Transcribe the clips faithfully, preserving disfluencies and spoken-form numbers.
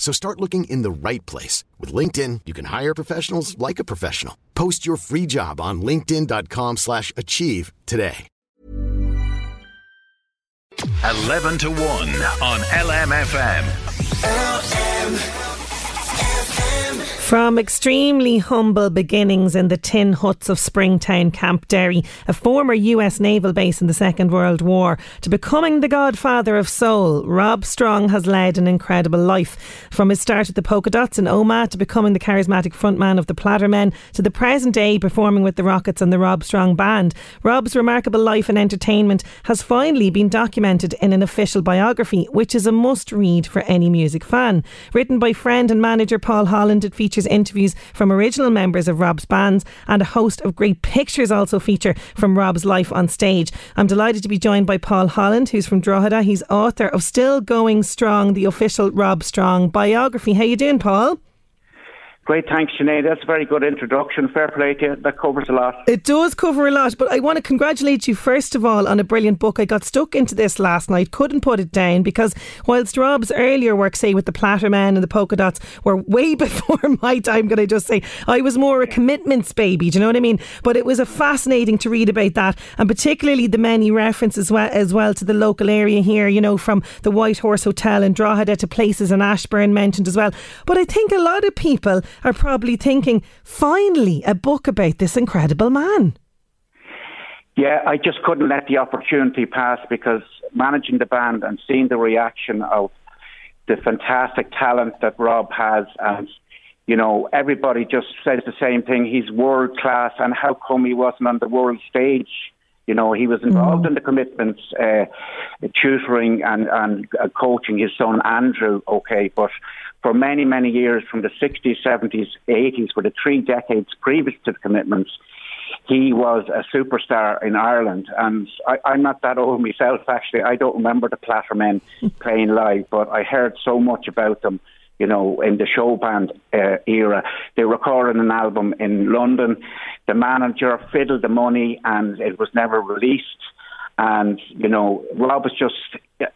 So start looking in the right place. With LinkedIn, you can hire professionals like a professional. Post your free job on linkedin dot com slash achieve today. eleven to one on L M F M. L M F M. From extremely humble beginnings in the tin huts of Springtown Camp, Derry, a former U S naval base in the Second World War, to becoming the godfather of soul, Rob Strong has led an incredible life. From his start with the Polka Dots in Omagh to becoming the charismatic frontman of the Plattermen to the present day performing with the Rockets and the Rob Strong Band, Rob's remarkable life in entertainment has finally been documented in an official biography, which is a must-read for any music fan. Written by friend and manager Paul Holland, it features interviews from original members of Rob's bands, and a host of great pictures also feature from Rob's life on stage. I'm delighted to be joined by Paul Holland, who's from Drogheda. He's author of Still Going Strong, the official Rob Strong biography. How you doing, Paul? Great, thanks, Sinead. That's a very good introduction. Fair play to you. That covers a lot. It does cover a lot, but I want to congratulate you first of all on a brilliant book. I got stuck into this last night, couldn't put it down, because whilst Rob's earlier work, say with the Plattermen and the Polka Dots, were way before my time, can I just say, I was more a Commitments baby, do you know what I mean? But it was a fascinating to read about that, and particularly the many references as well to the local area here, you know, from the White Horse Hotel in Drogheda to places in Ashburn mentioned as well. But I think a lot of people are probably thinking, finally, a book about this incredible man. Yeah, I just couldn't let the opportunity pass, because managing the band and seeing the reaction of the fantastic talent that Rob has, and, you know, everybody just says the same thing, he's world class, and how come he wasn't on the world stage? You know, he was involved mm. in the Commitments, uh, tutoring and, and uh, coaching his son Andrew, okay, but for many, many years, from the sixties, seventies, eighties, for the three decades previous to the Commitments, he was a superstar in Ireland. And I, I'm not that old myself, actually. I don't remember the Plattermen playing live, but I heard so much about them, you know, in the show band uh, era. They recorded an album in London. The manager fiddled the money and it was never released. And, you know, Rob is just,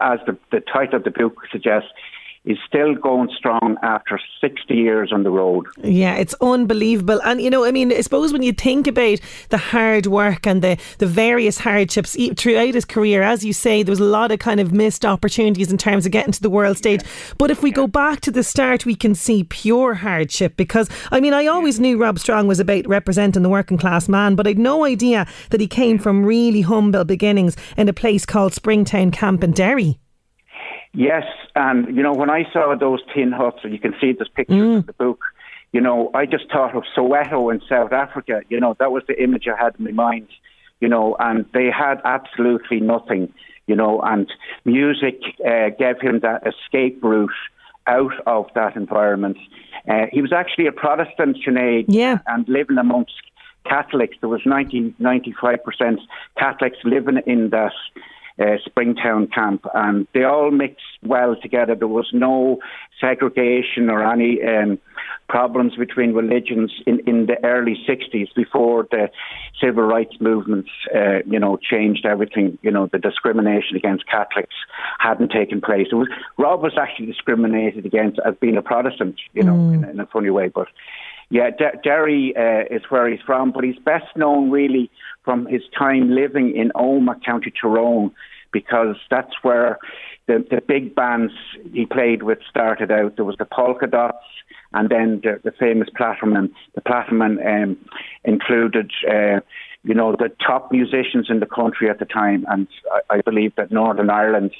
as the, the title of the book suggests, is still going strong after sixty years on the road. Yeah, it's unbelievable. And, you know, I mean, I suppose when you think about the hard work and the, the various hardships throughout his career, as you say, there was a lot of kind of missed opportunities in terms of getting to the world stage. Yeah. But if we yeah. go back to the start, we can see pure hardship, because, I mean, I always yeah. knew Rob Strong was about representing the working class man, but I'd no idea that he came from really humble beginnings in a place called Springtown Camp in Derry. Yes, and, you know, when I saw those tin huts, and you can see this picture mm. in the book, you know, I just thought of Soweto in South Africa. You know, that was the image I had in my mind, you know, and they had absolutely nothing, you know, and music uh, gave him that escape route out of that environment. Uh, he was actually a Protestant, Sinead, yeah. and living amongst Catholics. There was ninety, ninety-five percent Catholics living in that Uh, Springtown Camp, and they all mixed well together. There was no segregation or any um, problems between religions in, in the early sixties, before the civil rights movements, uh, you know, changed everything. You know, the discrimination against Catholics hadn't taken place. It was, Rob was actually discriminated against as being a Protestant, you know, mm. in, in a funny way, but yeah, D- Derry uh, is where he's from, but he's best known really from his time living in Omagh, County Tyrone, because that's where the, the big bands he played with started out. There was the Polka Dots, and then the, the famous Plattermen. The Plattermen um, included uh, you know, the top musicians in the country at the time. And I, I believe that Northern Ireland,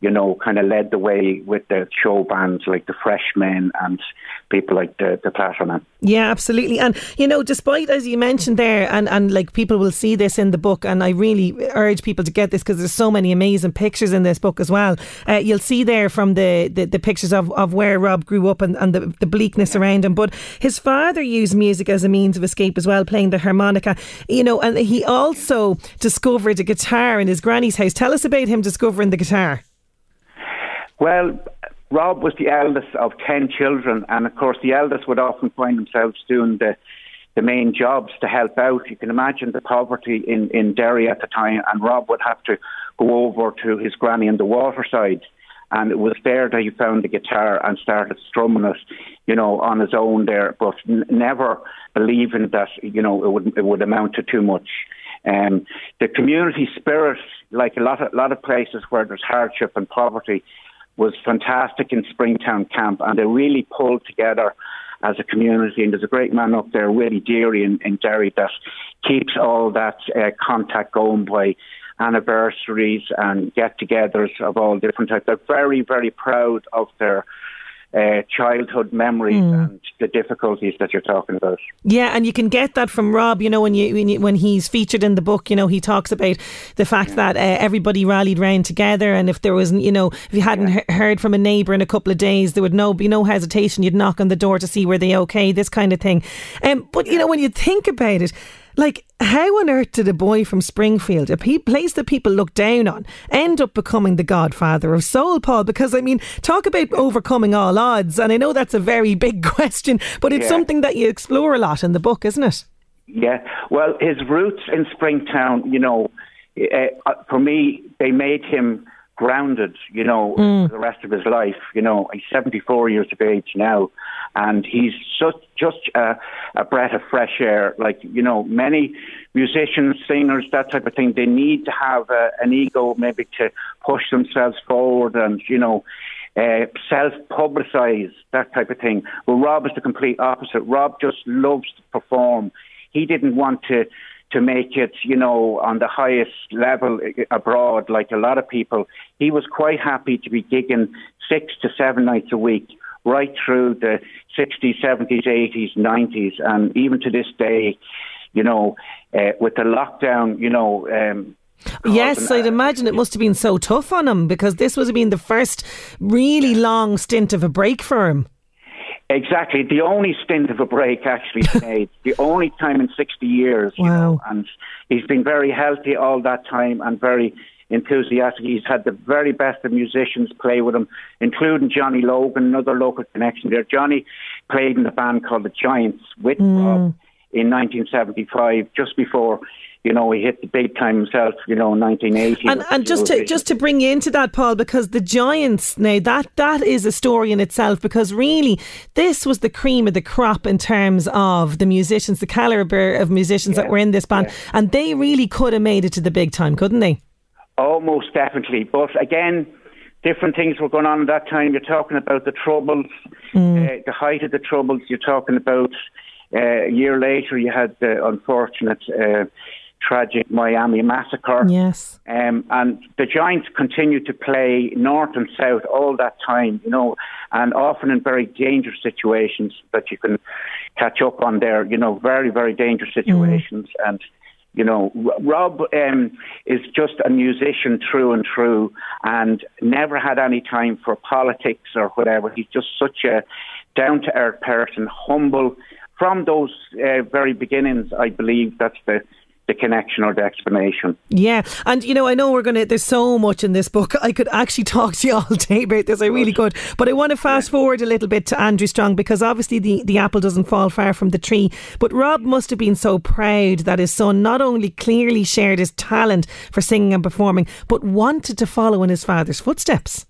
you know, kind of led the way with the show bands like the Freshmen and people like the, the Plattermen. Yeah, absolutely. And, you know, despite, as you mentioned there, and, and like people will see this in the book, and I really urge people to get this because there's so many amazing pictures in this book as well. Uh, you'll see there from the, the, the pictures of, of where Rob grew up and, and the, the bleakness around him. But his father used music as a means of escape as well, playing the harmonica, you know, and he also discovered a guitar in his granny's house. Tell us about him discovering the guitar. Well, Rob was the eldest of ten children, and of course the eldest would often find themselves doing the, the main jobs to help out. You can imagine the poverty in, in Derry at the time, and Rob would have to go over to his granny in the Waterside, and it was there that he found the guitar and started strumming it, you know, on his own there, but n- never believing that, you know, it would, it would amount to too much. Um, the community spirit, like a lot of, lot of places where there's hardship and poverty, was fantastic in Springtown Camp, and they really pulled together as a community. And there's a great man up there, Willie Deary in, in Derry, that keeps all that uh, contact going by anniversaries and get-togethers of all different types. They're very, very proud of their Uh, childhood memories mm. and the difficulties that you're talking about. Yeah, and you can get that from Rob, you know, when you when, you, when he's featured in the book, you know, he talks about the fact yeah. that uh, everybody rallied round together, and if there wasn't, you know, if you hadn't yeah. he- heard from a neighbour in a couple of days, there would no, be no hesitation. You'd knock on the door to see were they okay, this kind of thing. Um, but, you know, when you think about it, like, how on earth did a boy from Springfield, a pe- place that people look down on, end up becoming the godfather of soul, Paul? Because, I mean, talk about overcoming all odds. And I know that's a very big question, but it's yeah. something that you explore a lot in the book, isn't it? Yeah. Well, his roots in Springtown, you know, uh, for me, they made him grounded, you know, mm. for the rest of his life. You know, he's seventy-four years of age now, and he's such just a, a breath of fresh air. Like, you know, many musicians, singers, that type of thing, they need to have a, an ego maybe to push themselves forward and, you know, uh, self-publicize, that type of thing. Well, Rob is the complete opposite. Rob just loves to perform. He didn't want to to make it, you know, on the highest level abroad, like a lot of people. He was quite happy to be gigging six to seven nights a week, right through the sixties, seventies, eighties, nineties. And even to this day, you know, uh, with the lockdown, you know... Um, yes, I'd imagine it must have been so tough on him, because this was being the first really long stint of a break for him. Exactly. The only stint of a break actually made. The only time in sixty years. Wow. You know, and he's been very healthy all that time and very enthusiastic. He's had the very best of musicians play with him, including Johnny Logan, another local connection there. Johnny played in a band called the Giants with mm. Rob in nineteen seventy-five, just before, you know, he hit the big time himself, you know, in nineteen eighty. And, and just to just to bring you into that, Paul, because the Giants, now that, that is a story in itself, because really this was the cream of the crop in terms of the musicians, the calibre of musicians yeah, that were in this band. Yeah. And they really could have made it to the big time, couldn't they? Oh, most definitely. But again, different things were going on at that time. You're talking about the Troubles, mm. uh, the height of the Troubles. You're talking about uh, a year later you had the unfortunate... Uh, tragic Miami massacre. Yes. Um, and the Giants continued to play north and south all that time, you know, and often in very dangerous situations that you can catch up on there, you know, very, very dangerous situations. Mm. And, you know, Rob um, is just a musician through and through, and never had any time for politics or whatever. He's just such a down-to-earth person, humble. From those uh, very beginnings, I believe that's the the connection or the explanation. Yeah. And, you know, I know we're going to, there's so much in this book. I could actually talk to you all day about this. I really could. But I want to fast forward a little bit to Andrew Strong, because obviously the, the apple doesn't fall far from the tree. But Rob must have been so proud that his son not only clearly shared his talent for singing and performing, but wanted to follow in his father's footsteps.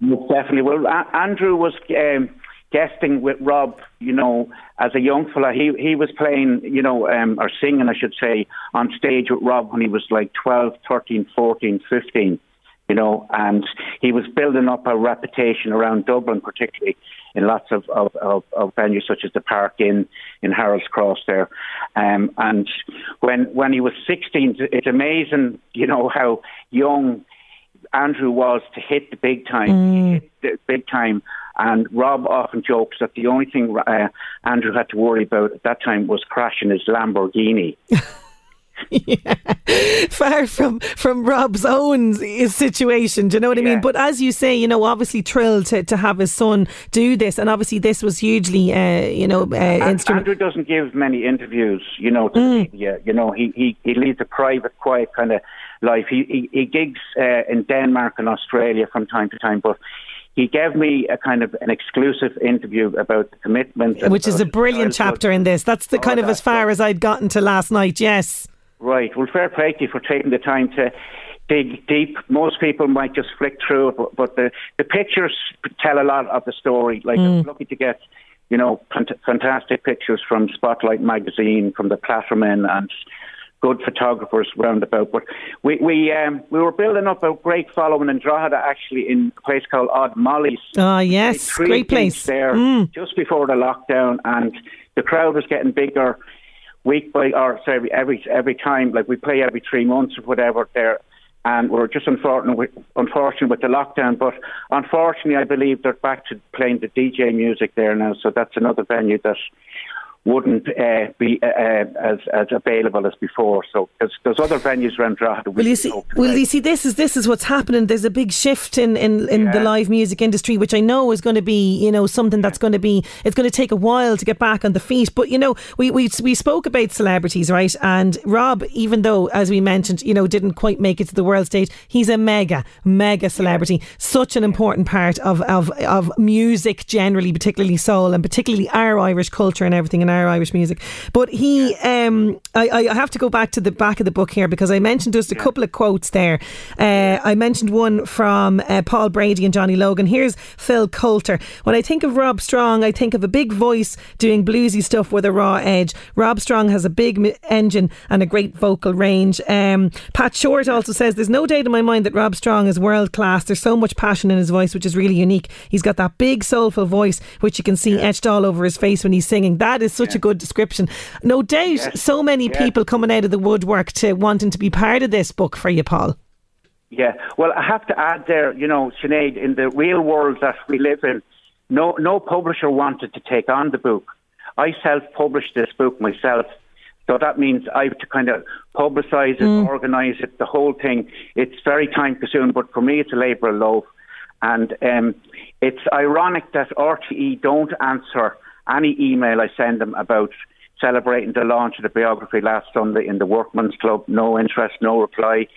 Most definitely. Well, a- Andrew was... Um, guesting with Rob, you know, as a young fella. He he was playing, you know, um, or singing, I should say, on stage with Rob when he was like twelve, thirteen, fourteen, fifteen, you know, and he was building up a reputation around Dublin particularly. in lots of, of, of, of venues such as the Park Inn in Harold's Cross there. Um, and when when he was sixteen, it's amazing, you know, how young Andrew was to hit the big time. Mm. He hit the big time. And Rob often jokes that the only thing uh, Andrew had to worry about at that time was crashing his Lamborghini. Yeah. Far from, from Rob's own situation, do you know what I yeah. mean? But as you say, you know, obviously thrilled to, to have his son do this, and obviously this was hugely, uh, you know, uh, instrumental. Andrew doesn't give many interviews, you know, to mm. the media. You know, he, he, he leads a private, quiet kind of life. He he, he gigs uh, in Denmark and Australia from time to time, but he gave me a kind of an exclusive interview about the Commitments, which is a brilliant chapter in this. That's the kind of as far as I'd gotten to last night. Yes. Right. Well, fair play to you for taking the time to dig deep. Most people might just flick through it, but, but the, the pictures tell a lot of the story. Like, mm. I'm lucky to get, you know, pant- fantastic pictures from Spotlight magazine, from the Plattermen, and good photographers round about. But we we, um, we were building up a great following in Drogheda, actually, in a place called Odd Molly's. Oh, yes. Great place. There, mm. just before the lockdown, and the crowd was getting bigger. Week by or sorry, every every time, like we play every three months or whatever there, and we're just unfortunate with, unfortunate with the lockdown. But unfortunately, I believe they're back to playing the D J music there now. So that's another venue that wouldn't uh, be uh, as as available as before. So there's, there's other venues around Drogheda. Well, you see, well, you see, this is this is what's happening. There's a big shift in, in, in yeah. the live music industry, which I know is going to be, you know, something that's going to be, it's going to take a while to get back on the feet. But, you know, we, we we spoke about celebrities, right? And Rob, even though, as we mentioned, you know, didn't quite make it to the world stage, he's a mega, mega celebrity. Such an important part of, of, of music generally, particularly soul, and particularly our Irish culture and everything, and our Irish music. But he um, I, I have to go back to the back of the book here, because I mentioned just a couple of quotes there. uh, I mentioned one from uh, Paul Brady and Johnny Logan. Here's Phil Coulter. When I think of Rob Strong, I think of a big voice doing bluesy stuff with a raw edge. Rob Strong has a big engine and a great vocal range. um, Pat Short also says, there's no doubt in my mind that Rob Strong is world class. There's so much passion in his voice, which is really unique. He's got that big soulful voice, which you can see etched all over his face when he's singing. That is such yeah. a good description. No doubt yes. so many yeah. people coming out of the woodwork to wanting to be part of this book for you, Paul. Yeah, well, I have to add there, you know, Sinead, in the real world that we live in, no no publisher wanted to take on the book. I self-published this book myself, so that means I have to kind of publicise it, mm. organise it, the whole thing. It's very time-consuming, but for me it's a labour of love. And um, it's ironic that R T E don't answer any email I send them about celebrating the launch of the biography last Sunday in the Workman's Club. No interest, no reply.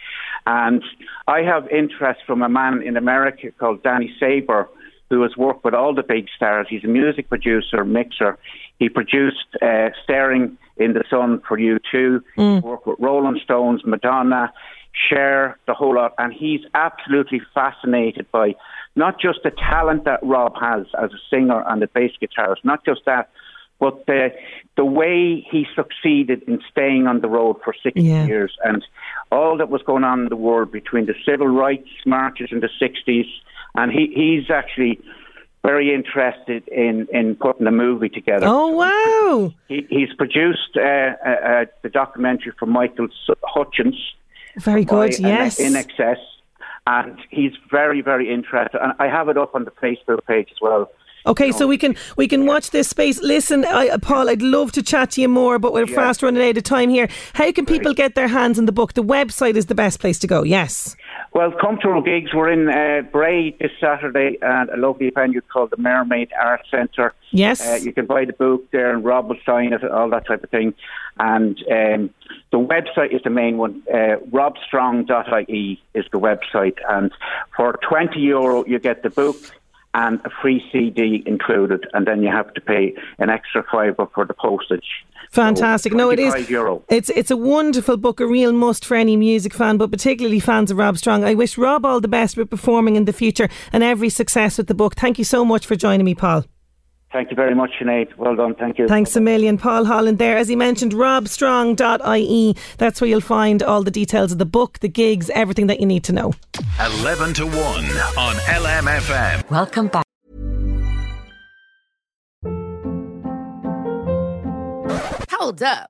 And I have interest from a man in America called Danny Saber, who has worked with all the big stars. He's a music producer, mixer. He produced uh, Staring in the Sun for U two. Mm. He worked with Rolling Stones, Madonna, Cher, the whole lot. And he's absolutely fascinated by not just the talent that Rob has as a singer and a bass guitarist, not just that, but the the way he succeeded in staying on the road for sixty yeah. years, and all that was going on in the world between the civil rights marches in the sixties. And he, he's actually very interested in, in putting a movie together. Oh, wow! He, he's produced uh, uh, the documentary from Michael Hutchence. Very good, yes. In Excess. And he's very, very interested. And I have it up on the Facebook page as well. Okay, you know, so we can we can yeah. watch this space. Listen, I, Paul, I'd love to chat to you more, but we're yeah. fast running out of time here. How can people right. get their hands on the book? The website is the best place to go, yes. Well, come to our gigs. We're in uh, Bray this Saturday at a lovely venue called the Mermaid Art Centre. Yes. Uh, you can buy the book there, and Rob will sign it, all that type of thing. And um, the website is the main one. Uh, rob strong dot I E is the website. And for twenty euro, you get the book and a free C D included, and then you have to pay an extra fiver for the postage. Fantastic. So no, it is. Euro. It's it's a wonderful book, a real must for any music fan, but particularly fans of Rob Strong. I wish Rob all the best with performing in the future, and every success with the book. Thank you so much for joining me, Paul. Thank you very much, Sinead. Well done. Thank you. Thanks a million. Paul Holland there. As he mentioned, rob strong dot I E. That's where you'll find all the details of the book, the gigs, everything that you need to know. eleven to one on L M F M. Welcome back. Hold up.